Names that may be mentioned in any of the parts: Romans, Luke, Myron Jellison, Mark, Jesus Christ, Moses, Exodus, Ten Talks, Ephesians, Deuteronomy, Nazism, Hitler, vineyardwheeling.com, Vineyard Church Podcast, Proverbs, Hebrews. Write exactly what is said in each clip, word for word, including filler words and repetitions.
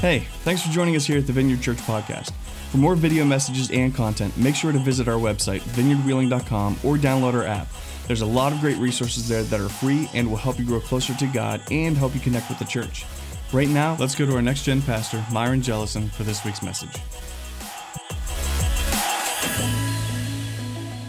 Hey, thanks for joining us here at the Vineyard Church Podcast. For more video messages and content, make sure to visit our website, vineyard wheeling dot com, or download our app. There's a lot of great resources there that are free and will help you grow closer to God and help you connect with the church. Right now, let's go to our next gen pastor, Myron Jellison, for this week's message.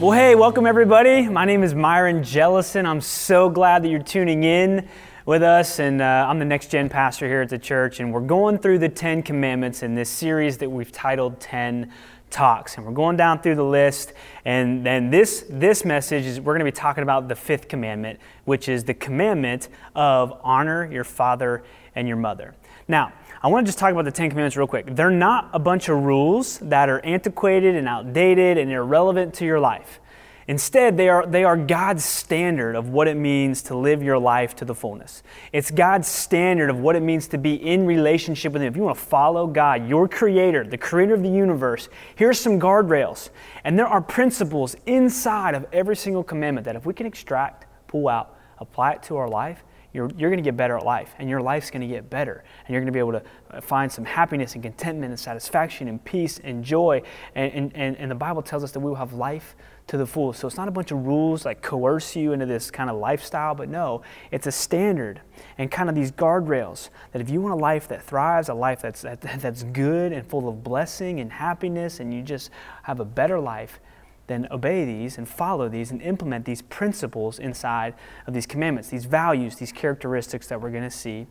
Well, hey, welcome everybody. My name is Myron Jellison. I'm so glad that you're tuning in with us, and uh, I'm the next gen pastor here at the church, and we're going through the Ten Commandments in this series that we've titled Ten Talks, and we're going down through the list, and then this this message is we're going to be talking about the fifth commandment, which is the commandment of honor your father and your mother. Now, I want to just talk about the Ten Commandments real quick. They're not a bunch of rules that are antiquated and outdated and irrelevant to your life. Instead, they are they are God's standard of what it means to live your life to the fullness. It's God's standard of what it means to be in relationship with Him. If you want to follow God, your creator, the creator of the universe, here's some guardrails. And there are principles inside of every single commandment that if we can extract, pull out, apply it to our life, You're, you're going to get better at life, and your life's going to get better, and you're going to be able to find some happiness and contentment and satisfaction and peace and joy, and, and, and the Bible tells us that we will have life to the full. So it's not a bunch of rules like coerce you into this kind of lifestyle, but no, it's a standard and kind of these guardrails that if you want a life that thrives, a life that's that, that's good and full of blessing and happiness, and you just have a better life, then obey these and follow these and implement these principles inside of these commandments, these values, these characteristics that we're going to see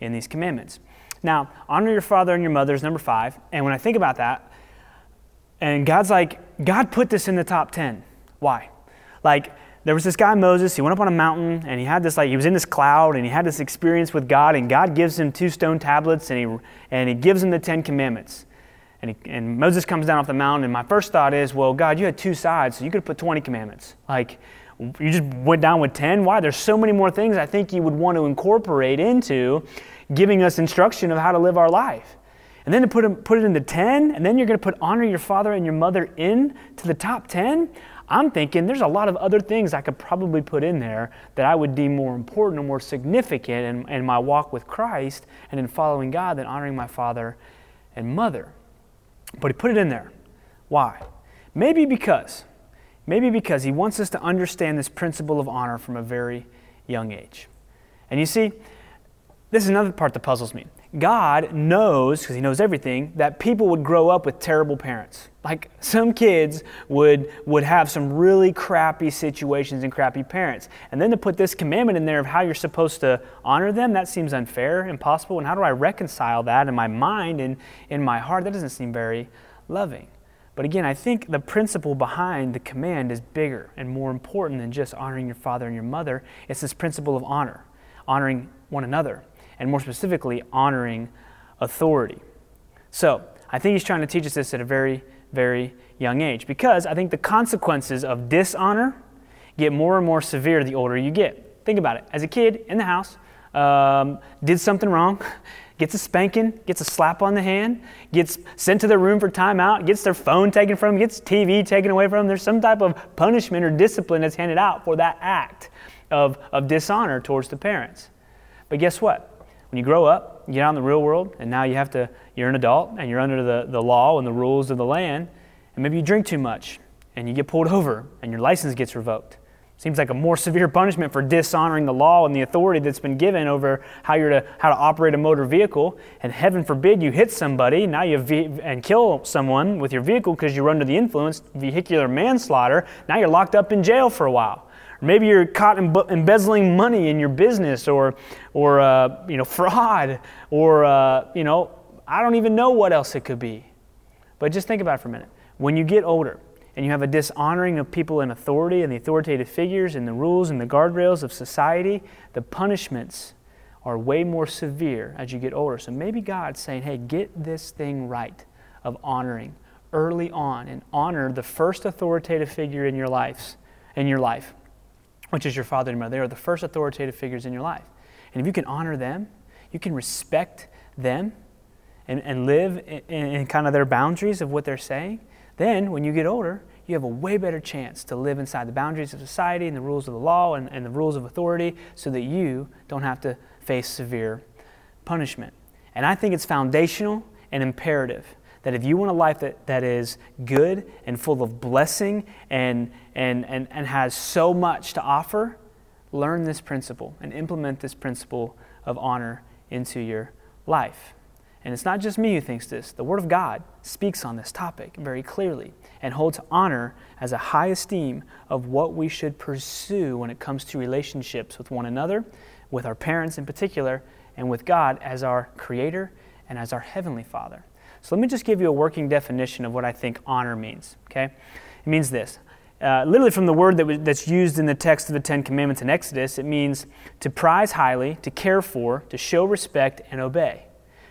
in these commandments. Now, honor your father and your mother is number five. And when I think about that, and God's like, God put this in the top ten. Why? Like, there was this guy, Moses, he went up on a mountain and he had this, like, he was in this cloud and he had this experience with God, and God gives him two stone tablets and he, and he gives him the Ten Commandments. And, he, and Moses comes down off the mountain, and my first thought is, well, God, you had two sides, so you could have put twenty commandments. Like, you just went down with ten? Why? There's so many more things I think you would want to incorporate into giving us instruction of how to live our life. And then to put, put it into ten, and then you're going to put honor your father and your mother in to the top ten? I'm thinking there's a lot of other things I could probably put in there that I would deem more important or more significant in, in my walk with Christ and in following God than honoring my father and mother. But he put it in there. Why? Maybe because, maybe because he wants us to understand this principle of honor from a very young age. And you see, this is another part that puzzles me. God knows, because he knows everything, that people would grow up with terrible parents. Like, some kids would would have some really crappy situations and crappy parents. And then to put this commandment in there of how you're supposed to honor them, that seems unfair, impossible. And how do I reconcile that in my mind and in my heart? That doesn't seem very loving. But again, I think the principle behind the command is bigger and more important than just honoring your father and your mother. It's this principle of honor, honoring one another, and more specifically, honoring authority. So I think he's trying to teach us this at a very, very young age, because I think the consequences of dishonor get more and more severe the older you get. Think about it. As a kid in the house, um, did something wrong, gets a spanking, gets a slap on the hand, gets sent to their room for timeout, gets their phone taken from them, gets T V taken away from them. There's some type of punishment or discipline that's handed out for that act of, of dishonor towards the parents. But guess what? When you grow up, you get out in the real world, and now you have to, you're an adult, and you're under the, the law and the rules of the land, and maybe you drink too much, and you get pulled over, and your license gets revoked. Seems like a more severe punishment for dishonoring the law and the authority that's been given over how you're to how to operate a motor vehicle, and heaven forbid you hit somebody, now you ve- and kill someone with your vehicle because you were under the influence, vehicular manslaughter, now you're locked up in jail for a while. Maybe you're caught embezzling money in your business, or, or uh, you know, fraud, or uh, you know, I don't even know what else it could be. But just think about it for a minute. When you get older and you have a dishonoring of people in authority and the authoritative figures and the rules and the guardrails of society, the punishments are way more severe as you get older. So maybe God's saying, hey, get this thing right of honoring early on, and honor the first authoritative figure in your life, in your life. which is your father and mother. They are the first authoritative figures in your life. And if you can honor them, you can respect them and, and live in, in kind of their boundaries of what they're saying, then when you get older, you have a way better chance to live inside the boundaries of society and the rules of the law and, and the rules of authority, so that you don't have to face severe punishment. And I think it's foundational and imperative that if you want a life that, that is good and full of blessing and, and, and, and has so much to offer, learn this principle and implement this principle of honor into your life. And it's not just me who thinks this. The Word of God speaks on this topic very clearly and holds honor as a high esteem of what we should pursue when it comes to relationships with one another, with our parents in particular, and with God as our Creator and as our Heavenly Father. So let me just give you a working definition of what I think honor means, okay? It means this. Uh, literally from the word that was, that's used in the text of the Ten Commandments in Exodus, it means to prize highly, to care for, to show respect, and obey.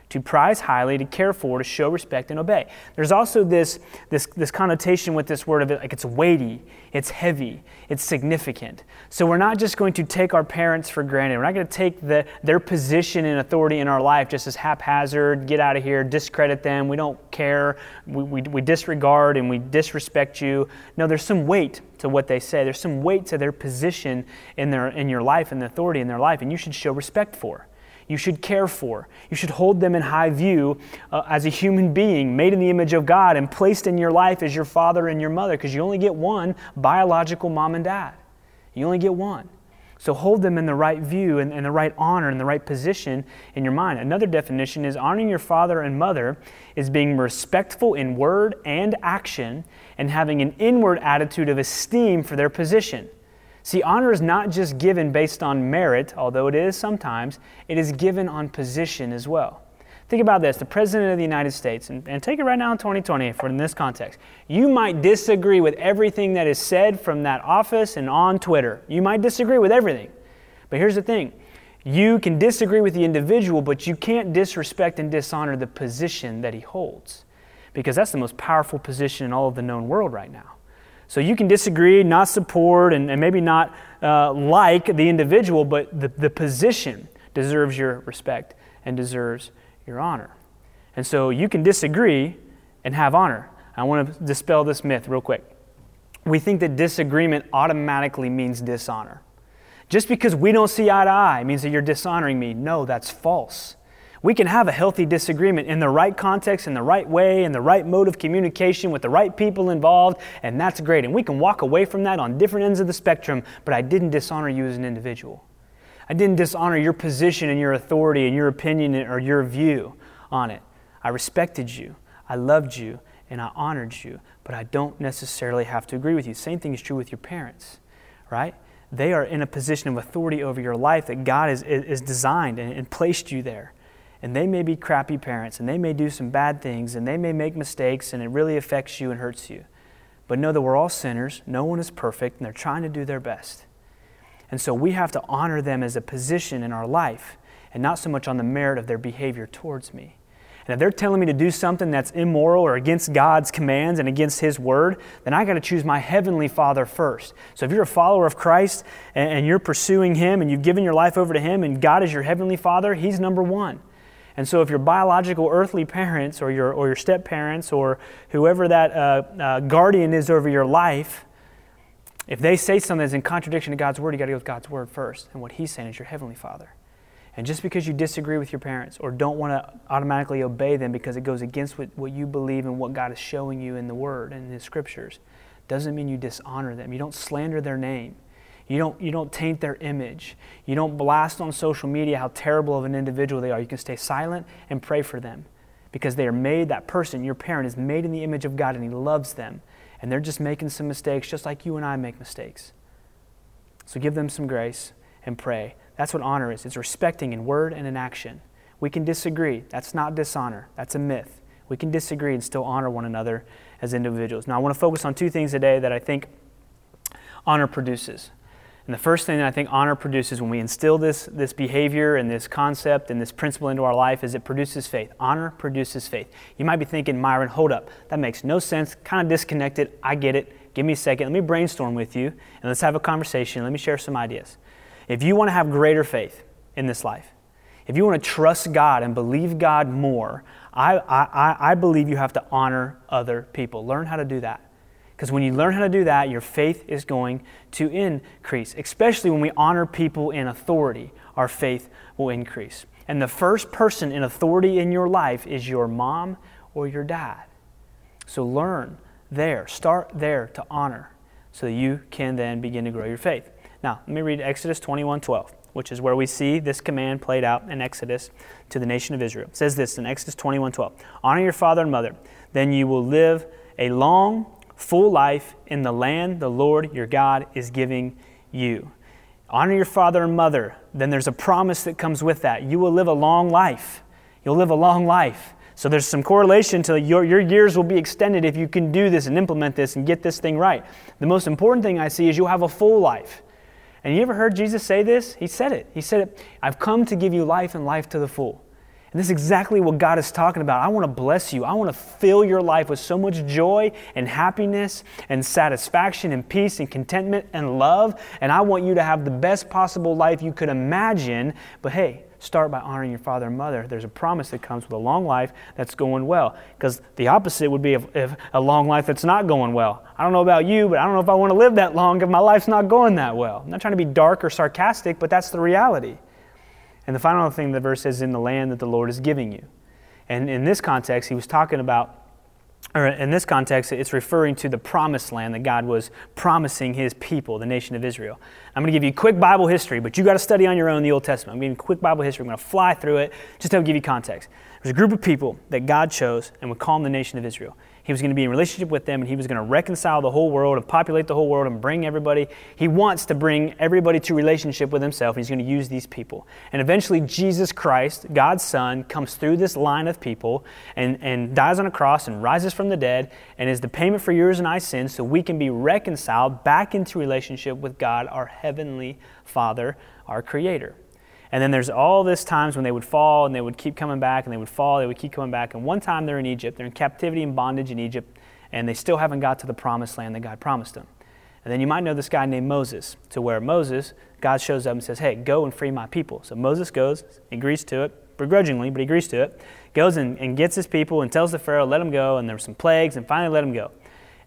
To prize highly, to care for, to show respect, and obey. There's also this, this, this connotation with this word of it, like it's weighty, it's heavy, it's significant. So we're not just going to take our parents for granted. We're not going to take the, their position and authority in our life just as haphazard, get out of here, discredit them, we don't care, we, we, we disregard and we disrespect you. No, there's some weight to what they say. There's some weight to their position in, their, in your life and the authority in their life, and you should show respect for. You should care for. You should hold them in high view uh, as a human being made in the image of God and placed in your life as your father and your mother, because you only get one biological mom and dad. You only get one. So hold them in the right view and, and the right honor and the right position in your mind. Another definition is honoring your father and mother is being respectful in word and action and having an inward attitude of esteem for their position. See, honor is not just given based on merit, although it is sometimes. It is given on position as well. Think about this. The President of the United States, and, and take it right now in twenty twenty for in this context. You might disagree with everything that is said from that office and on Twitter. You might disagree with everything. But here's the thing. You can disagree with the individual, but you can't disrespect and dishonor the position that he holds, because that's the most powerful position in all of the known world right now. So you can disagree, not support, and, and maybe not uh, like the individual, but the, the position deserves your respect and deserves your honor. And so you can disagree and have honor. I want to dispel this myth real quick. We think that disagreement automatically means dishonor. Just because we don't see eye to eye means that you're dishonoring me. No, that's false. We can have a healthy disagreement in the right context, in the right way, in the right mode of communication with the right people involved, and that's great. And we can walk away from that on different ends of the spectrum, but I didn't dishonor you as an individual. I didn't dishonor your position and your authority and your opinion or your view on it. I respected you, I loved you, and I honored you, but I don't necessarily have to agree with you. Same thing is true with your parents, right? They are in a position of authority over your life that God has is designed and, and placed you there. And they may be crappy parents, and they may do some bad things, and they may make mistakes, and it really affects you and hurts you. But know that we're all sinners, no one is perfect, and they're trying to do their best. And so we have to honor them as a position in our life, and not so much on the merit of their behavior towards me. And if they're telling me to do something that's immoral or against God's commands and against His Word, then I got to choose my Heavenly Father first. So if you're a follower of Christ, and, and you're pursuing Him, and you've given your life over to Him, and God is your Heavenly Father, He's number one. And so if your biological earthly parents or your or your step-parents or whoever that uh, uh, guardian is over your life, if they say something that's in contradiction to God's Word, you got to go with God's Word first. And what He's saying is your Heavenly Father. And just because you disagree with your parents or don't want to automatically obey them because it goes against what, what you believe and what God is showing you in the Word and in the Scriptures, doesn't mean you dishonor them. You don't slander their name. You don't, you don't taint their image. You don't blast on social media how terrible of an individual they are. You can stay silent and pray for them because they are made, that person, your parent, is made in the image of God and He loves them. And they're just making some mistakes just like you and I make mistakes. So give them some grace and pray. That's what honor is. It's respecting in word and in action. We can disagree. That's not dishonor. That's a myth. We can disagree and still honor one another as individuals. Now I want to focus on two things today that I think honor produces. And the first thing that I think honor produces when we instill this, this behavior and this concept and this principle into our life is it produces faith. Honor produces faith. You might be thinking, Myron, hold up. That makes no sense. Kind of disconnected. I get it. Give me a second. Let me brainstorm with you and let's have a conversation. Let me share some ideas. If you want to have greater faith in this life, if you want to trust God and believe God more, I, I, I believe you have to honor other people. Learn how to do that. Because when you learn how to do that, your faith is going to increase. Especially when we honor people in authority, our faith will increase. And the first person in authority in your life is your mom or your dad. So learn there. Start there to honor so that you can then begin to grow your faith. Now, let me read Exodus twenty-one twelve, which is where we see this command played out in Exodus to the nation of Israel. It says this in Exodus twenty-one twelve, honor your father and mother, then you will live a long, full life in the land the Lord your God is giving you. Honor your father and mother, then there's a promise that comes with that. You will live a long life. You'll live a long life. So there's some correlation to your, your years will be extended if you can do this and implement this and get this thing right. The most important thing I see is you'll have a full life. And you ever heard Jesus say this? He said it. He said it, I've come to give you life and life to the full. And this is exactly what God is talking about. I want to bless you. I want to fill your life with so much joy and happiness and satisfaction and peace and contentment and love. And I want you to have the best possible life you could imagine. But hey, start by honoring your father and mother. There's a promise that comes with a long life that's going well. Because the opposite would be if, if a long life that's not going well. I don't know about you, but I don't know if I want to live that long if my life's not going that well. I'm not trying to be dark or sarcastic, but that's the reality. And the final thing the verse says, in the land that the Lord is giving you. And in this context, he was talking about, or in this context, it's referring to the promised land that God was promising his people, the nation of Israel. I'm going to give you quick Bible history, but you got to study on your own the Old Testament. I'm giving you quick Bible history. I'm going to fly through it just to give you context. There's a group of people that God chose and would call them the nation of Israel. He was going to be in relationship with them, and he was going to reconcile the whole world and populate the whole world and bring everybody. He wants to bring everybody to relationship with himself, and he's going to use these people. And eventually Jesus Christ, God's Son, comes through this line of people and, and dies on a cross and rises from the dead and is the payment for yours and I sin so we can be reconciled back into relationship with God, our Heavenly Father, our Creator. And then there's all this times when they would fall and they would keep coming back and they would fall, they would keep coming back. And one time they're in Egypt, they're in captivity and bondage in Egypt, and they still haven't got to the promised land that God promised them. And then you might know this guy named Moses, to where Moses, God shows up and says, hey, go and free my people. So Moses goes, agrees to it, begrudgingly, but he agrees to it, goes and, and gets his people and tells the Pharaoh, let them go, and there were some plagues, and finally let them go.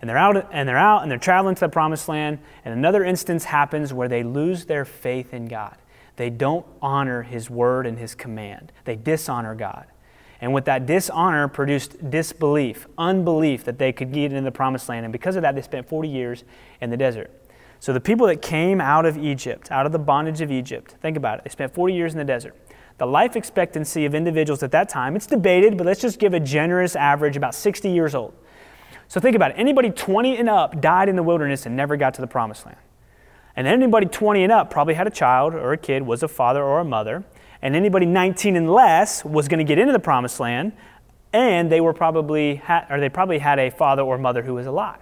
And they're out, and they're out, and they're traveling to the promised land, and another instance happens where they lose their faith in God. They don't honor his word and his command. They dishonor God. And with that dishonor produced disbelief, unbelief that they could get into the promised land. And because of that, they spent forty years in the desert. So the people that came out of Egypt, out of the bondage of Egypt, think about it, they spent forty years in the desert. The life expectancy of individuals at that time, it's debated, but let's just give a generous average, about sixty years old. So think about it. Anybody twenty and up died in the wilderness and never got to the promised land. And anybody twenty and up probably had a child or a kid, was a father or a mother. And anybody nineteen and less was going to get into the promised land, and they were probably ha- or they probably had a father or mother who was alive.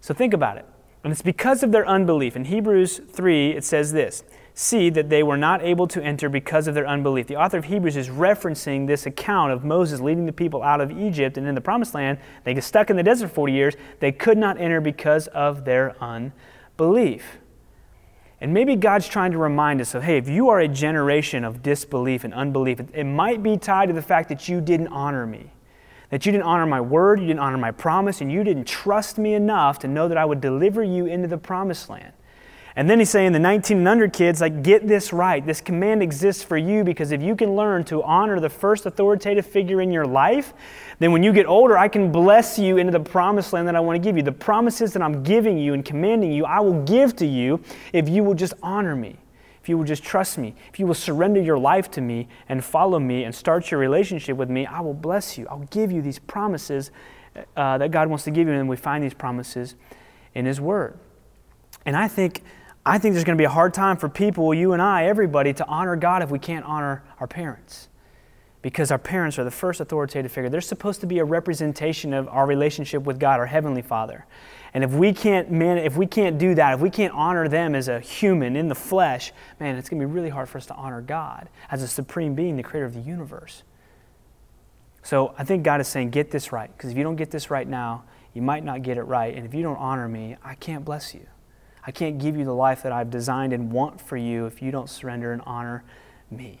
So think about it. And it's because of their unbelief. In Hebrews three, it says this, see that they were not able to enter because of their unbelief. The author of Hebrews is referencing this account of Moses leading the people out of Egypt and in the promised land. They get stuck in the desert for forty years. They could not enter because of their unbelief. And maybe God's trying to remind us of, hey, if you are a generation of disbelief and unbelief, it might be tied to the fact that you didn't honor me, that you didn't honor my word, you didn't honor my promise, and you didn't trust me enough to know that I would deliver you into the promised land. And then he's saying the nineteen and under kids, like, get this right. This command exists for you because if you can learn to honor the first authoritative figure in your life, then when you get older, I can bless you into the promised land that I want to give you. The promises that I'm giving you and commanding you, I will give to you if you will just honor me, if you will just trust me, if you will surrender your life to me and follow me and start your relationship with me, I will bless you. I'll give you these promises uh, that God wants to give you, and we find these promises in His Word. And I think... I think there's going to be a hard time for people, you and I, everybody, to honor God if we can't honor our parents. Because our parents are the first authoritative figure. They're supposed to be a representation of our relationship with God, our Heavenly Father. And if we can't man, if we can't do that, if we can't honor them as a human in the flesh, man, it's going to be really hard for us to honor God as a supreme being, the creator of the universe. So I think God is saying, get this right. Because if you don't get this right now, you might not get it right. And if you don't honor me, I can't bless you. I can't give you the life that I've designed and want for you if you don't surrender and honor me.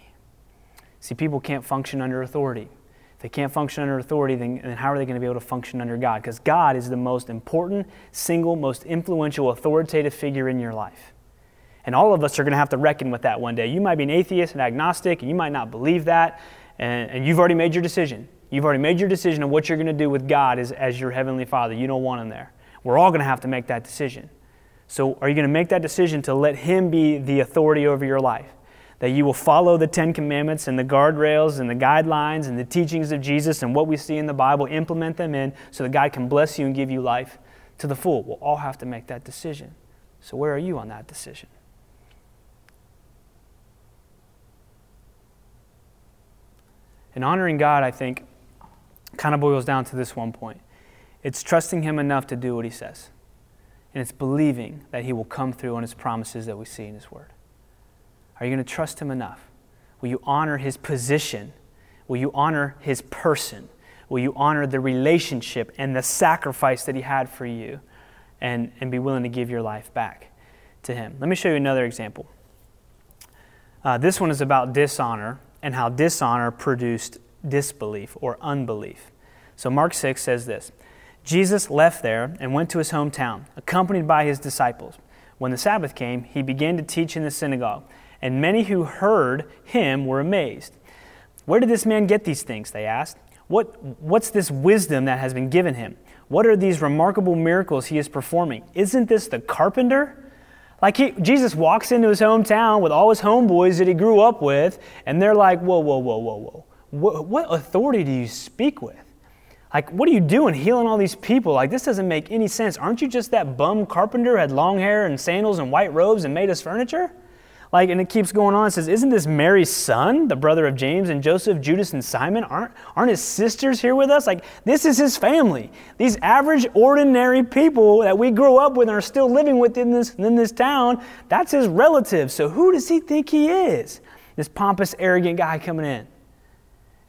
See, people can't function under authority. If they can't function under authority, then, then how are they going to be able to function under God? Because God is the most important, single, most influential, authoritative figure in your life. And all of us are going to have to reckon with that one day. You might be an atheist and agnostic, and you might not believe that, and, and you've already made your decision. You've already made your decision on what you're going to do with God as, as your Heavenly Father. You don't want Him there. We're all going to have to make that decision. So are you going to make that decision to let Him be the authority over your life? That you will follow the Ten Commandments and the guardrails and the guidelines and the teachings of Jesus and what we see in the Bible, implement them in so that God can bless you and give you life to the full. We'll all have to make that decision. So where are you on that decision? And honoring God, I think, kind of boils down to this one point. It's trusting Him enough to do what He says. And it's believing that He will come through on His promises that we see in His Word. Are you going to trust Him enough? Will you honor His position? Will you honor His person? Will you honor the relationship and the sacrifice that He had for you and, and be willing to give your life back to Him? Let me show you another example. Uh, this one is about dishonor and how dishonor produced disbelief or unbelief. So Mark six says this, Jesus left there and went to His hometown, accompanied by His disciples. When the Sabbath came, He began to teach in the synagogue, and many who heard Him were amazed. Where did this man get these things, they asked. What, what's this wisdom that has been given Him? What are these remarkable miracles He is performing? Isn't this the carpenter? Like he, Jesus walks into His hometown with all His homeboys that He grew up with, and they're like, whoa, whoa, whoa, whoa, whoa. What, what authority do you speak with? Like, what are you doing healing all these people? Like, this doesn't make any sense. Aren't you just that bum carpenter who had long hair and sandals and white robes and made us furniture? Like, and it keeps going on. It says, isn't this Mary's son, the brother of James and Joseph, Judas, and Simon? Aren't, aren't his sisters here with us? Like, this is His family. These average, ordinary people that we grew up with and are still living with in this, in this town, that's His relatives. So who does He think He is? This pompous, arrogant guy coming in.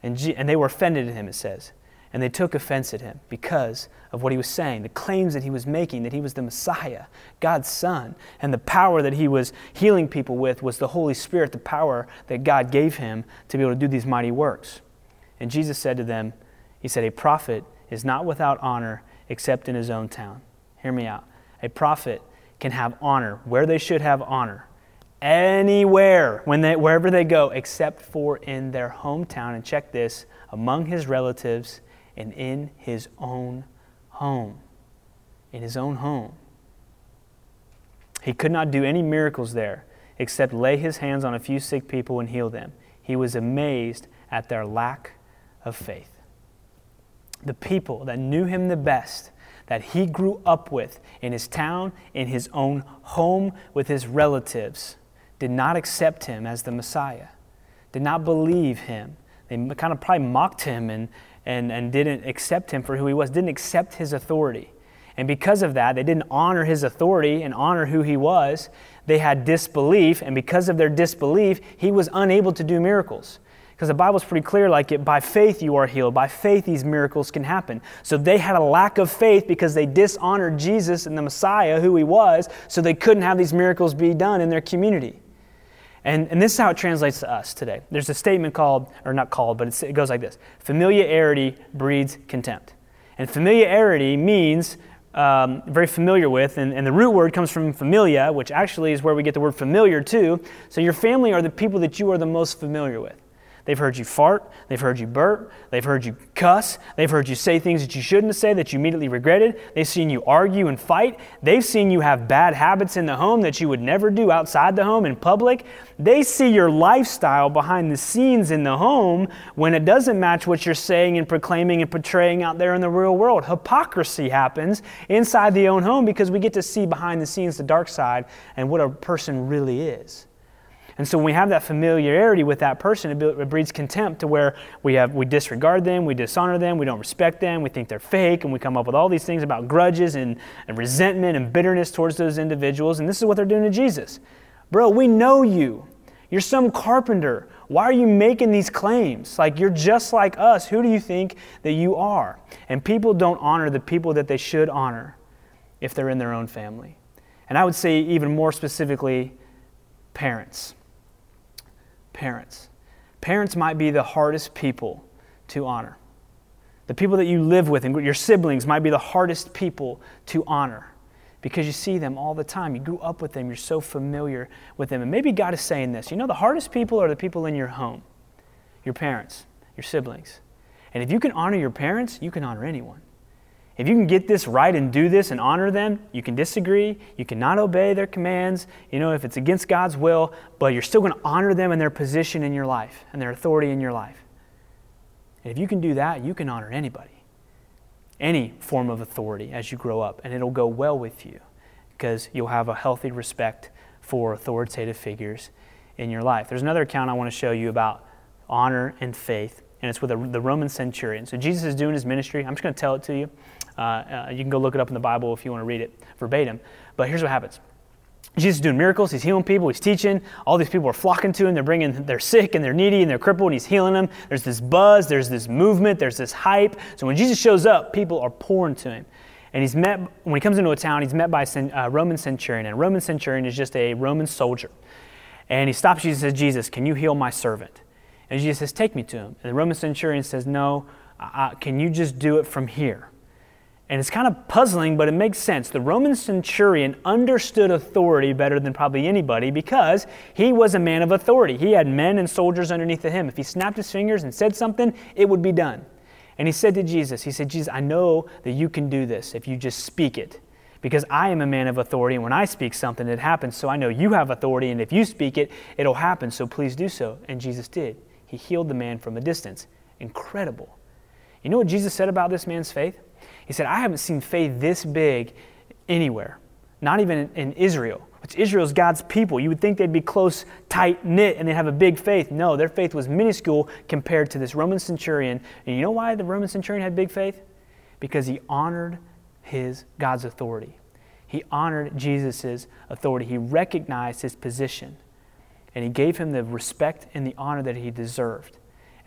And, G- and they were offended at Him, it says. And they took offense at Him because of what He was saying, the claims that He was making, that He was the Messiah, God's Son, and the power that He was healing people with was the Holy Spirit, the power that God gave Him to be able to do these mighty works. And Jesus said to them, He said, a prophet is not without honor except in his own town. Hear me out. A prophet can have honor where they should have honor, anywhere, when they, wherever they go, except for in their hometown. And check this, among his relatives, and in his own home, in his own home. He could not do any miracles there except lay his hands on a few sick people and heal them. He was amazed at their lack of faith. The people that knew him the best, that he grew up with in his town, in his own home, with his relatives, did not accept him as the Messiah, did not believe him. They kind of probably mocked him and And, and didn't accept him for who he was, didn't accept his authority. And because of that, they didn't honor his authority and honor who he was. They had disbelief, and because of their disbelief, he was unable to do miracles. Because the Bible's pretty clear, like, it, by faith you are healed. By faith these miracles can happen. So they had a lack of faith because they dishonored Jesus and the Messiah, who he was, so they couldn't have these miracles be done in their community. And, and this is how it translates to us today. There's a statement called, or not called, but it's, it goes like this. Familiarity breeds contempt. And familiarity means um, very familiar with, and, and the root word comes from familia, which actually is where we get the word familiar too. So your family are the people that you are the most familiar with. They've heard you fart, they've heard you burp, they've heard you cuss, they've heard you say things that you shouldn't say that you immediately regretted, they've seen you argue and fight, they've seen you have bad habits in the home that you would never do outside the home in public. They see your lifestyle behind the scenes in the home when it doesn't match what you're saying and proclaiming and portraying out there in the real world. Hypocrisy happens inside the own home because we get to see behind the scenes the dark side and what a person really is. And so when we have that familiarity with that person, it breeds contempt to where we have we disregard them, we dishonor them, we don't respect them, we think they're fake, and we come up with all these things about grudges and, and resentment and bitterness towards those individuals. And this is what they're doing to Jesus. Bro, we know you. You're some carpenter. Why are you making these claims? Like, you're just like us. Who do you think that you are? And people don't honor the people that they should honor if they're in their own family. And I would say even more specifically, parents. Parents. Parents might be the hardest people to honor. The people that you live with and your siblings might be the hardest people to honor because you see them all the time. You grew up with them. You're so familiar with them. And maybe God is saying this. You know, the hardest people are the people in your home, your parents, your siblings. And if you can honor your parents, you can honor anyone. If you can get this right and do this and honor them, you can disagree, you cannot obey their commands, you know, if it's against God's will, but you're still going to honor them and their position in your life and their authority in your life. And if you can do that, you can honor anybody, any form of authority as you grow up, and it'll go well with you because you'll have a healthy respect for authoritative figures in your life. There's another account I want to show you about honor and faith, and it's with a, the Roman centurion. So Jesus is doing his ministry. I'm just going to tell it to you. Uh, uh, you can go look it up in the Bible if you want to read it verbatim. But here's what happens. Jesus is doing miracles. He's healing people. He's teaching. All these people are flocking to him. They're bringing, they're sick and they're needy and they're crippled, and he's healing them. There's this buzz. There's this movement. There's this hype. So when Jesus shows up, people are pouring to him. And he's met, when he comes into a town, he's met by a Roman centurion. And a Roman centurion is just a Roman soldier. And he stops Jesus and says, Jesus, can you heal my servant? And Jesus says, take me to him. And the Roman centurion says, no, I, can you just do it from here? And it's kind of puzzling, but it makes sense. The Roman centurion understood authority better than probably anybody because he was a man of authority. He had men and soldiers underneath of him. If he snapped his fingers and said something, it would be done. And he said to Jesus, he said, Jesus, I know that you can do this if you just speak it, because I am a man of authority, and when I speak something, it happens. So I know you have authority, and if you speak it, it'll happen. So please do so. And Jesus did. He healed the man from a distance. Incredible. You know what Jesus said about this man's faith? He said, I haven't seen faith this big anywhere, not even in Israel. Israel's God's people. You would think they'd be close, tight-knit, and they'd have a big faith. No, their faith was minuscule compared to this Roman centurion. And you know why the Roman centurion had big faith? Because he honored his God's authority. He honored Jesus' authority. He recognized his position. And he gave him the respect and the honor that he deserved.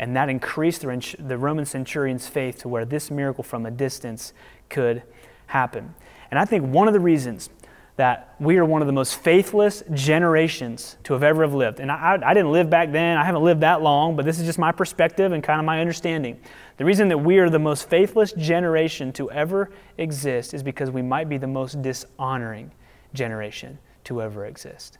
And that increased the, the Roman centurion's faith to where this miracle from a distance could happen. And I think one of the reasons that we are one of the most faithless generations to have ever have lived. And I, I didn't live back then. I haven't lived that long, but this is just my perspective and kind of my understanding. The reason that we are the most faithless generation to ever exist is because we might be the most dishonoring generation to ever exist.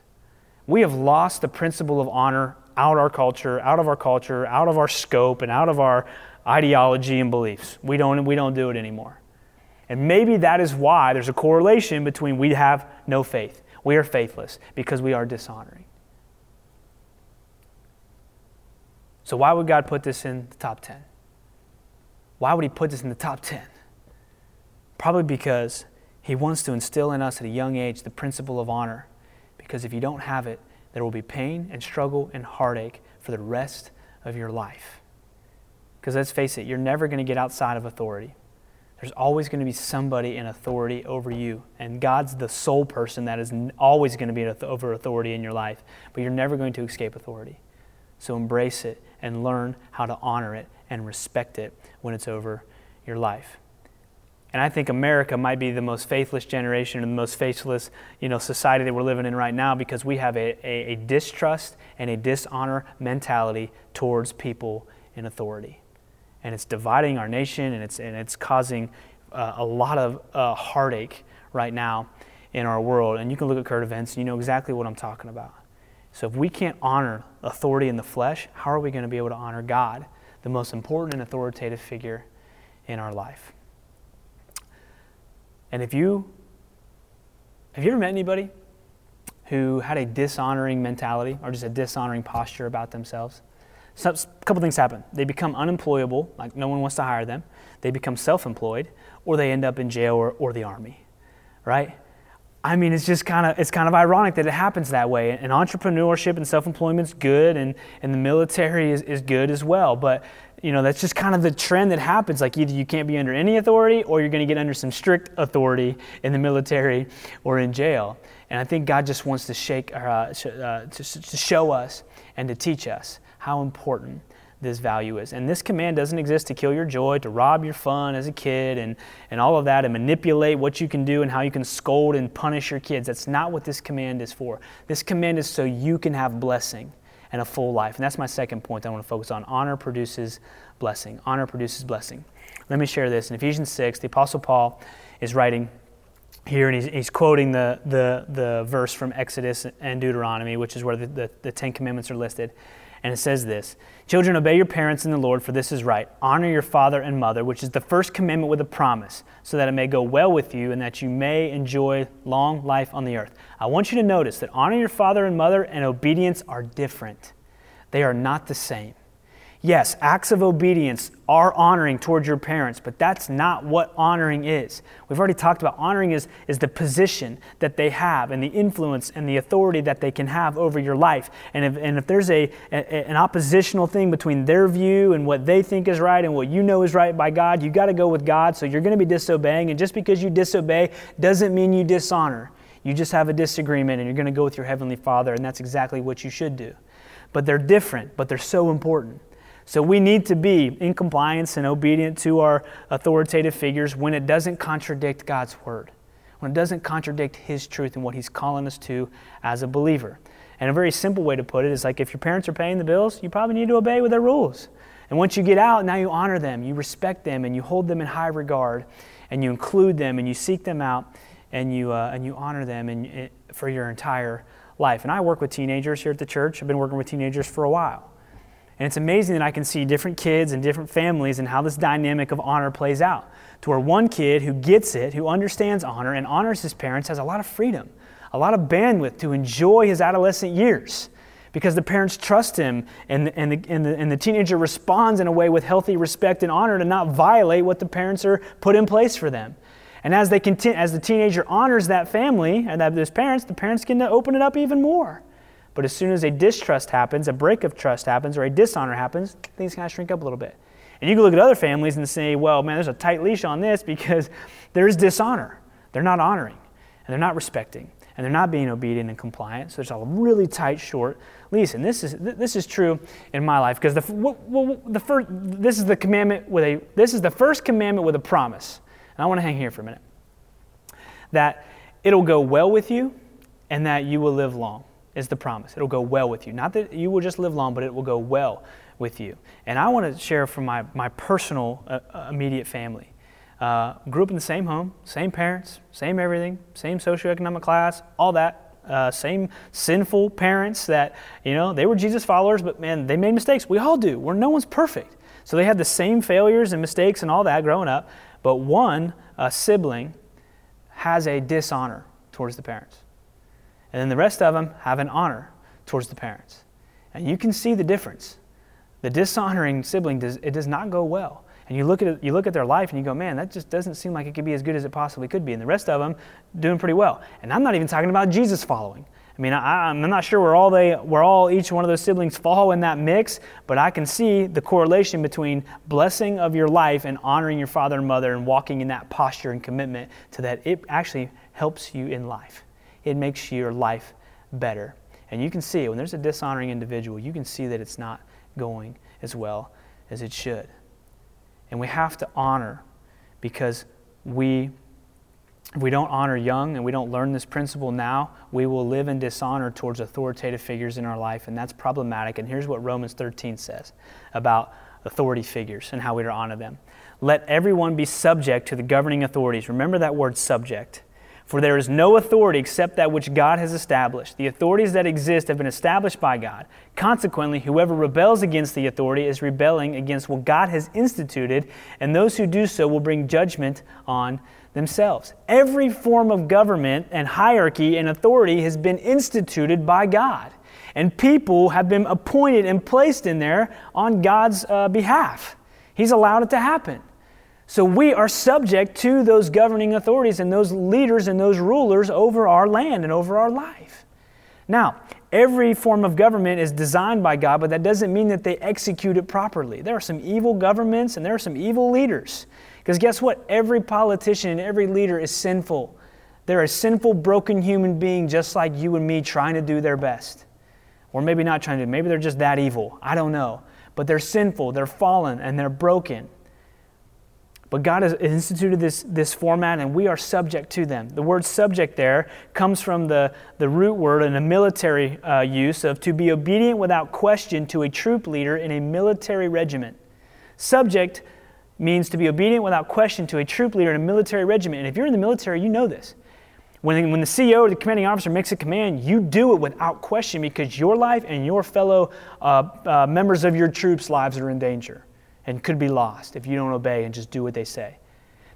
We have lost the principle of honor out our culture, out of our culture, out of our scope, and out of our ideology and beliefs. We don't, we don't do it anymore. And maybe that is why there's a correlation between we have no faith. We are faithless because we are dishonoring. So why would God put this in the top ten? Why would he put this in the top ten? Probably because he wants to instill in us at a young age the principle of honor. Because if you don't have it, there will be pain and struggle and heartache for the rest of your life. Because let's face it, you're never going to get outside of authority. There's always going to be somebody in authority over you. And God's the sole person that is always going to be over authority in your life. But you're never going to escape authority. So embrace it and learn how to honor it and respect it when it's over your life. And I think America might be the most faithless generation and the most faithless, you know, society that we're living in right now because we have a, a, a distrust and a dishonor mentality towards people in authority. And it's dividing our nation, and it's and it's causing uh, a lot of uh, heartache right now in our world. And you can look at current events, and you know exactly what I'm talking about. So if we can't honor authority in the flesh, how are we going to be able to honor God, the most important and authoritative figure in our life? And if you, have you ever met anybody who had a dishonoring mentality or just a dishonoring posture about themselves? So a couple things happen. They become unemployable, like no one wants to hire them. They become self-employed, or they end up in jail or, or the army, right? I mean, it's just kind of it's kind of ironic that it happens that way. And entrepreneurship and self-employment is good, and, and the military is, is good as well. But, you know, that's just kind of the trend that happens. Like either you can't be under any authority or you're going to get under some strict authority in the military or in jail. And I think God just wants to shake, uh, sh- uh, to, to show us and to teach us how important this value is. And this command doesn't exist to kill your joy, to rob your fun as a kid, and, and all of that, and manipulate what you can do and how you can scold and punish your kids. That's not what this command is for. This command is so you can have blessing and a full life. And that's my second point that I want to focus on. Honor produces blessing. Honor produces blessing. Let me share this. In Ephesians six, the Apostle Paul is writing here, and he's, he's quoting the, the the verse from Exodus and Deuteronomy, which is where the, the, the Ten Commandments are listed. And it says this: "Children, obey your parents in the Lord, for this is right. Honor your father and mother, which is the first commandment with a promise, so that it may go well with you and that you may enjoy long life on the earth." I want you to notice that honor your father and mother and obedience are different. They are not the same. Yes, acts of obedience are honoring towards your parents, but that's not what honoring is. We've already talked about honoring is, is the position that they have and the influence and the authority that they can have over your life. And if, and if there's a, a an oppositional thing between their view and what they think is right and what you know is right by God, you got to go with God, so you're going to be disobeying. And just because you disobey doesn't mean you dishonor. You just have a disagreement and you're going to go with your Heavenly Father, and that's exactly what you should do. But they're different, but they're so important. So we need to be in compliance and obedient to our authoritative figures when it doesn't contradict God's word, when it doesn't contradict His truth and what He's calling us to as a believer. And a very simple way to put it is, like, if your parents are paying the bills, you probably need to obey with their rules. And once you get out, now you honor them, you respect them, and you hold them in high regard, and you include them, and you seek them out, and you uh, and you honor them and, and for your entire life. And I work with teenagers here at the church. I've been working with teenagers for a while. And it's amazing that I can see different kids and different families and how this dynamic of honor plays out, to where one kid who gets it, who understands honor and honors his parents, has a lot of freedom, a lot of bandwidth to enjoy his adolescent years because the parents trust him, and, and, the, and, the, and the teenager responds in a way with healthy respect and honor to not violate what the parents are put in place for them. And as, they continue, as the teenager honors that family and those parents, the parents can open it up even more. But as soon as a distrust happens, a break of trust happens, or a dishonor happens, things kind of shrink up a little bit. And you can look at other families and say, well, man, there's a tight leash on this because there is dishonor. They're not honoring, and they're not respecting, and they're not being obedient and compliant. So there's a really tight, short leash. And this is this is true in my life, because the well, the first this is the commandment with a this is the first commandment with a promise. And I want to hang here for a minute. That it'll go well with you, and that you will live long. Is the promise. It'll go well with you. Not that you will just live long, but it will go well with you. And I want to share from my, my personal uh, immediate family. Uh, grew up in the same home, same parents, same everything, same socioeconomic class, all that. Uh, same sinful parents that, you know, they were Jesus followers, but man, they made mistakes. We all do. We're, no one's perfect. So they had the same failures and mistakes and all that growing up. But one uh, sibling has a dishonor towards the parents. And then the rest of them have an honor towards the parents. And you can see the difference. The dishonoring sibling, does, it does not go well. And you look at it, you look at their life and you go, man, that just doesn't seem like it could be as good as it possibly could be. And the rest of them doing pretty well. And I'm not even talking about Jesus following. I mean, I, I'm not sure where all they, where all each one of those siblings fall in that mix, but I can see the correlation between blessing of your life and honoring your father and mother and walking in that posture and commitment to that. It actually helps you in life. It makes your life better. And you can see, when there's a dishonoring individual, you can see that it's not going as well as it should. And we have to honor, because we, if we don't honor young and we don't learn this principle now, we will live in dishonor towards authoritative figures in our life, and that's problematic. And here's what Romans thirteen says about authority figures and how we are to honor them. Let everyone be subject to the governing authorities. Remember that word, subject. For there is no authority except that which God has established. The authorities that exist have been established by God. Consequently, whoever rebels against the authority is rebelling against what God has instituted, and those who do so will bring judgment on themselves. Every form of government and hierarchy and authority has been instituted by God, and people have been appointed and placed in there on God's uh, behalf. He's allowed it to happen. So we are subject to those governing authorities and those leaders and those rulers over our land and over our life. Now, every form of government is designed by God, but that doesn't mean that they execute it properly. There are some evil governments and there are some evil leaders. Because guess what? Every politician and every leader is sinful. They're a sinful, broken human being just like you and me, trying to do their best. Or maybe not trying to. Maybe they're just that evil. I don't know. But they're sinful, they're fallen, and they're broken. But God has instituted this, this format, and we are subject to them. The word subject there comes from the, the root word in a military uh, use of to be obedient without question to a troop leader in a military regiment. Subject means to be obedient without question to a troop leader in a military regiment. And if you're in the military, you know this. When, when the C E O or the commanding officer makes a command, you do it without question because your life and your fellow uh, uh, members of your troops' lives are in danger and could be lost if you don't obey and just do what they say.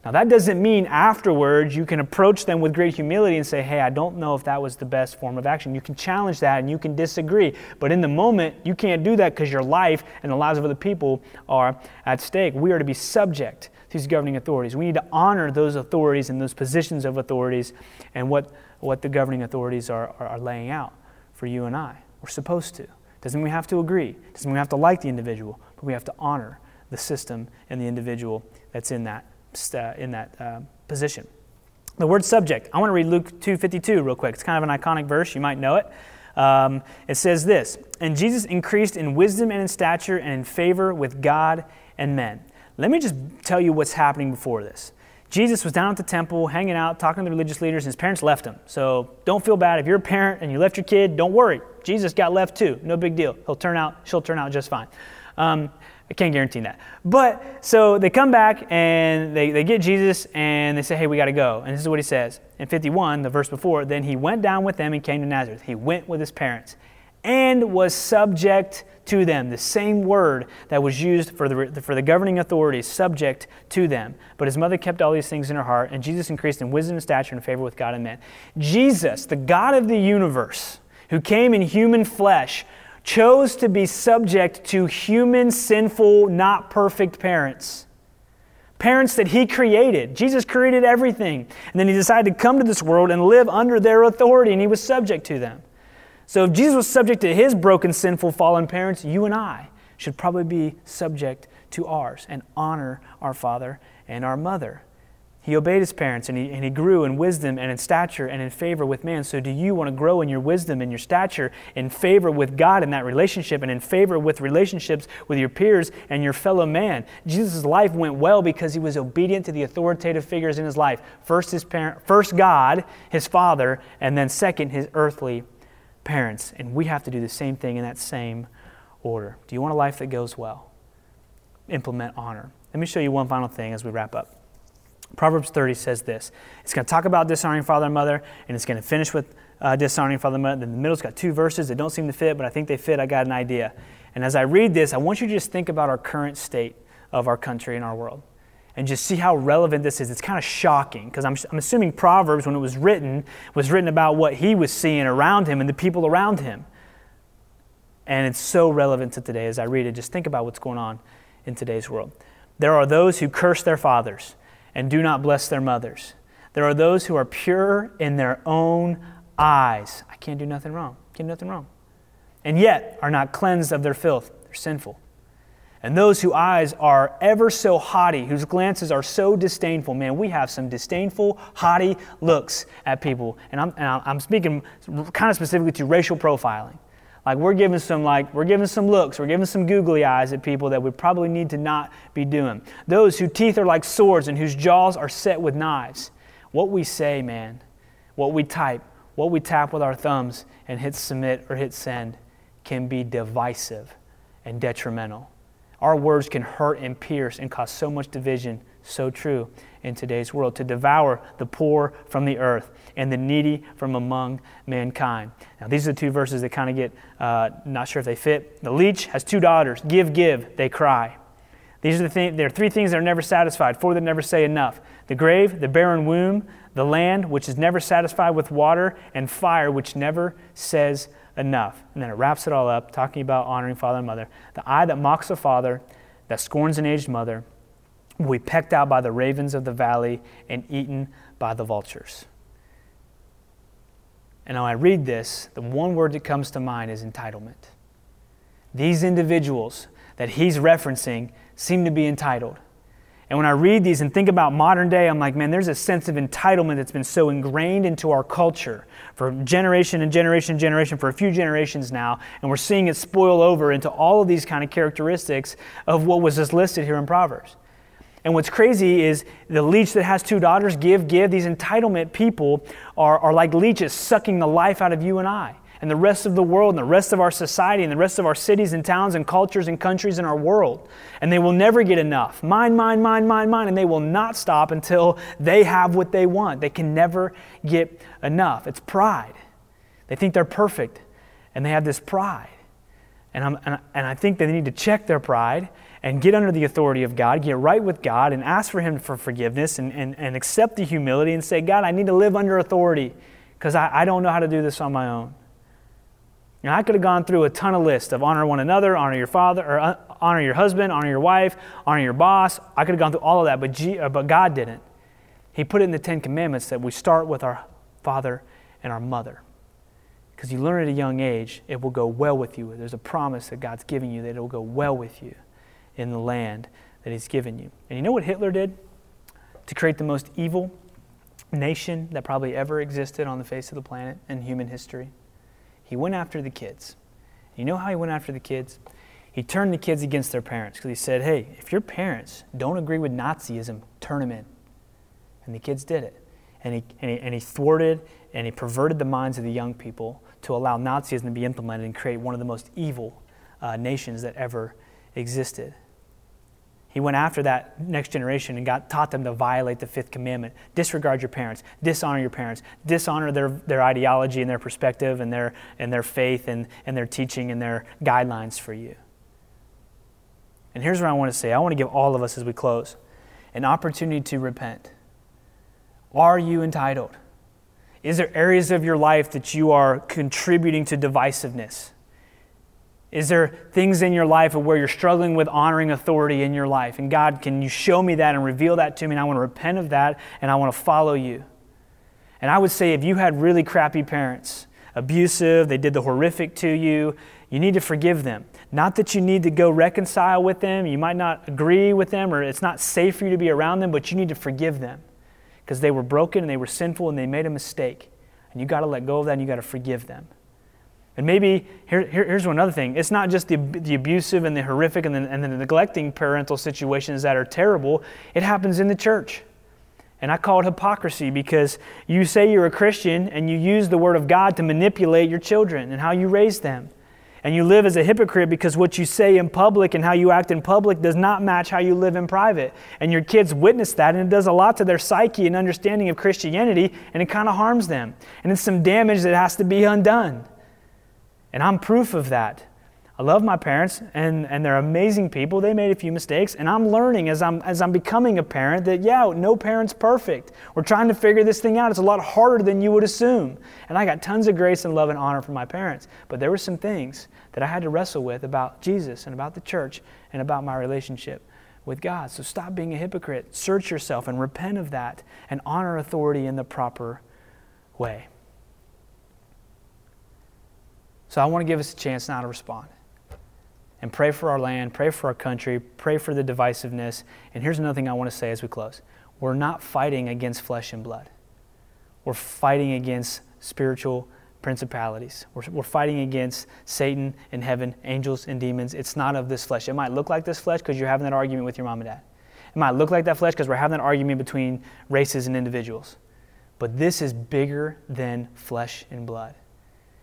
Now, that doesn't mean afterwards you can approach them with great humility and say, hey, I don't know if that was the best form of action. You can challenge that and you can disagree. But in the moment, you can't do that because your life and the lives of other people are at stake. We are to be subject to these governing authorities. We need to honor those authorities and those positions of authorities and what, what the governing authorities are, are, are laying out for you and I. We're supposed to. Doesn't mean we have to agree. Doesn't mean we have to like the individual. But we have to honor the system and the individual that's in that. Uh, in that uh, position. The word subject. I want to read Luke two fifty-two real quick. It's kind of an iconic verse. You might know it. Um, it says this, "And Jesus increased in wisdom and in stature and in favor with God and men." Let me just tell you what's happening before this. Jesus was down at the temple, hanging out, talking to the religious leaders, and his parents left him. So don't feel bad. If you're a parent and you left your kid, don't worry. Jesus got left too. No big deal. He'll turn out, she'll turn out just fine. Um, I can't guarantee that. But so they come back and they, they get Jesus and they say, hey, we got to go. And this is what he says. In fifty-one, the verse before, then he went down with them and came to Nazareth. He went with his parents and was subject to them. The same word that was used for the, for the governing authorities, subject to them. But his mother kept all these things in her heart, and Jesus increased in wisdom and stature and favor with God and men. Jesus, the God of the universe, who came in human flesh, chose to be subject to human, sinful, not perfect parents. Parents that he created. Jesus created everything. And then he decided to come to this world and live under their authority, and he was subject to them. So if Jesus was subject to his broken, sinful, fallen parents, you and I should probably be subject to ours and honor our father and our mother. He obeyed his parents, and he, and he grew in wisdom and in stature and in favor with man. So do you want to grow in your wisdom and your stature, in favor with God in that relationship, and in favor with relationships with your peers and your fellow man? Jesus' life went well because he was obedient to the authoritative figures in his life. First his parent, first God, his father, and then second his earthly parents. And we have to do the same thing in that same order. Do you want a life that goes well? Implement honor. Let me show you one final thing as we wrap up. Proverbs thirty says this. It's going to talk about dishonoring father and mother, and it's going to finish with uh, dishonoring father and mother. Then the middle's got two verses that don't seem to fit, but I think they fit. I got an idea. And as I read this, I want you to just think about our current state of our country and our world and just see how relevant this is. It's kind of shocking because I'm, I'm assuming Proverbs, when it was written, was written about what he was seeing around him and the people around him. And it's so relevant to today as I read it. Just think about what's going on in today's world. There are those who curse their fathers and do not bless their mothers. There are those who are pure in their own eyes. I can't do nothing wrong. Can't do nothing wrong. And yet are not cleansed of their filth. They're sinful. And those whose eyes are ever so haughty, whose glances are so disdainful. Man, we have some disdainful, haughty looks at people. And I'm, and I'm speaking kind of specifically to racial profiling. Like we're giving some like we're giving some looks, we're giving some googly eyes at people that we probably need to not be doing. Those whose teeth are like swords and whose jaws are set with knives. What we say, man, what we type, what we tap with our thumbs and hit submit or hit send can be divisive and detrimental. Our words can hurt and pierce and cause so much division. So true in today's world, to devour the poor from the earth and the needy from among mankind. Now, these are the two verses that kind of get, uh, not sure if they fit. The leech has two daughters. Give, give, they cry. These are the thing, there are three things that are never satisfied, four that never say enough. The grave, the barren womb, the land, which is never satisfied with water, and fire, which never says enough. And then it wraps it all up, talking about honoring father and mother. The eye that mocks a father, that scorns an aged mother, will be pecked out by the ravens of the valley and eaten by the vultures. And now I read this, the one word that comes to mind is entitlement. These individuals that he's referencing seem to be entitled. And when I read these and think about modern day, I'm like, man, there's a sense of entitlement that's been so ingrained into our culture for generation and generation and generation, for a few generations now, and we're seeing it spoil over into all of these kind of characteristics of what was just listed here in Proverbs. And what's crazy is the leech that has two daughters, give, give. These entitlement people are, are like leeches sucking the life out of you and I. and the rest of the world and the rest of our society and the rest of our cities and towns and cultures and countries in our world. And they will never get enough. Mine, mine, mine, mine, mine. And they will not stop until they have what they want. They can never get enough. It's pride. They think they're perfect and they have this pride. And, I'm, and, I, and I think they need to check their pride and get under the authority of God, get right with God and ask for Him for forgiveness and, and, and accept the humility and say, God, I need to live under authority because I, I don't know how to do this on my own. Now, I could have gone through a ton of lists of honor one another, honor your father, or honor your husband, honor your wife, honor your boss. I could have gone through all of that, but, G, but God didn't. He put it in the Ten Commandments that we start with our father and our mother. Because you learn at a young age, it will go well with you. There's a promise that God's giving you that it will go well with you in the land that He's given you. And you know what Hitler did to create the most evil nation that probably ever existed on the face of the planet in human history? He went after the kids. You know how he went after the kids? He turned the kids against their parents because he said, hey, if your parents don't agree with Nazism, turn them in. And the kids did it. And he, and he, and he thwarted and he perverted the minds of the young people to allow Nazism to be implemented and create one of the most evil uh, nations that ever existed. He went after that next generation and got taught them to violate the fifth commandment. Disregard your parents, dishonor your parents, dishonor their, their ideology and their perspective and their and their faith and, and their teaching and their guidelines for you. And here's what I want to say. I want to give all of us as we close an opportunity to repent. Are you entitled? Is there areas of your life that you are contributing to divisiveness? Is there things in your life where you're struggling with honoring authority in your life? And God, can you show me that and reveal that to me? And I want to repent of that and I want to follow you. And I would say if you had really crappy parents, abusive, they did the horrific to you, you need to forgive them. Not that you need to go reconcile with them. You might not agree with them or it's not safe for you to be around them, but you need to forgive them because they were broken and they were sinful and they made a mistake. And you got to let go of that and you got to forgive them. And maybe, here, here, here's one other thing. It's not just the, the abusive and the horrific and the, and the neglecting parental situations that are terrible. It happens in the church. And I call it hypocrisy because you say you're a Christian and you use the Word of God to manipulate your children and how you raise them. And you live as a hypocrite because what you say in public and how you act in public does not match how you live in private. And your kids witness that, and it does a lot to their psyche and understanding of Christianity, and it kind of harms them. And it's some damage that has to be undone. And I'm proof of that. I love my parents, and, and they're amazing people. They made a few mistakes, and I'm learning as I'm as I'm becoming a parent that, yeah, no parent's perfect. We're trying to figure this thing out. It's a lot harder than you would assume. And I got tons of grace and love and honor from my parents. But there were some things that I had to wrestle with about Jesus and about the church and about my relationship with God. So stop being a hypocrite. Search yourself and repent of that and honor authority in the proper way. So I want to give us a chance now to respond and pray for our land, pray for our country, pray for the divisiveness. And here's another thing I want to say as we close. We're not fighting against flesh and blood. We're fighting against spiritual principalities. We're, we're fighting against Satan and heaven, angels and demons. It's not of this flesh. It might look like this flesh because you're having that argument with your mom and dad. It might look like that flesh because we're having that argument between races and individuals. But this is bigger than flesh and blood.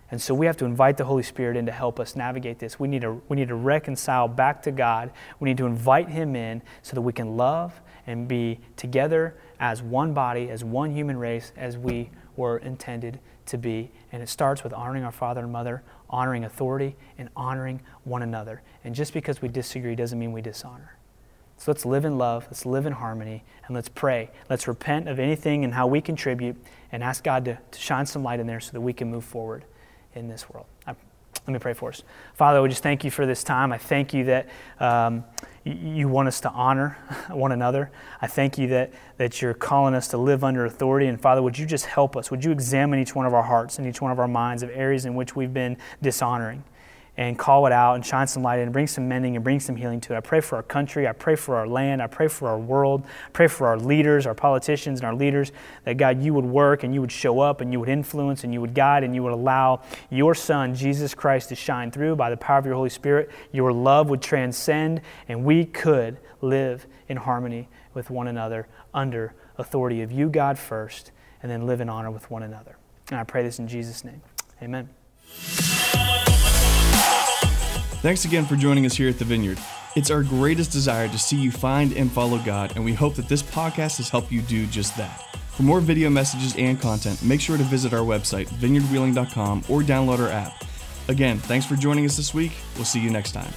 And so we have to invite the Holy Spirit in to help us navigate this. We need to, we need to reconcile back to God. We need to invite Him in so that we can love and be together as one body, as one human race, as we were intended to be. And it starts with honoring our father and mother, honoring authority, and honoring one another. And just because we disagree doesn't mean we dishonor. So let's live in love, let's live in harmony, and let's pray. Let's repent of anything and how we contribute and ask God to, to shine some light in there so that we can move forward in this world. I, let me pray for us. Father, we just thank you for this time. I thank you that um, you, you want us to honor one another. I thank you that, that you're calling us to live under authority. And Father, would you just help us? Would you examine each one of our hearts and each one of our minds of areas in which we've been dishonoring and call it out and shine some light and bring some mending and bring some healing to it. I pray for our country. I pray for our land. I pray for our world. I pray for our leaders, our politicians and our leaders, that God, you would work and you would show up and you would influence and you would guide and you would allow your Son, Jesus Christ, to shine through by the power of your Holy Spirit. Your love would transcend and we could live in harmony with one another under authority of you, God, first, and then live in honor with one another. And I pray this in Jesus' name. Amen. Thanks again for joining us here at the Vineyard. It's our greatest desire to see you find and follow God, and we hope that this podcast has helped you do just that. For more video messages and content, make sure to visit our website, vineyard wheeling dot com, or download our app. Again, thanks for joining us this week. We'll see you next time.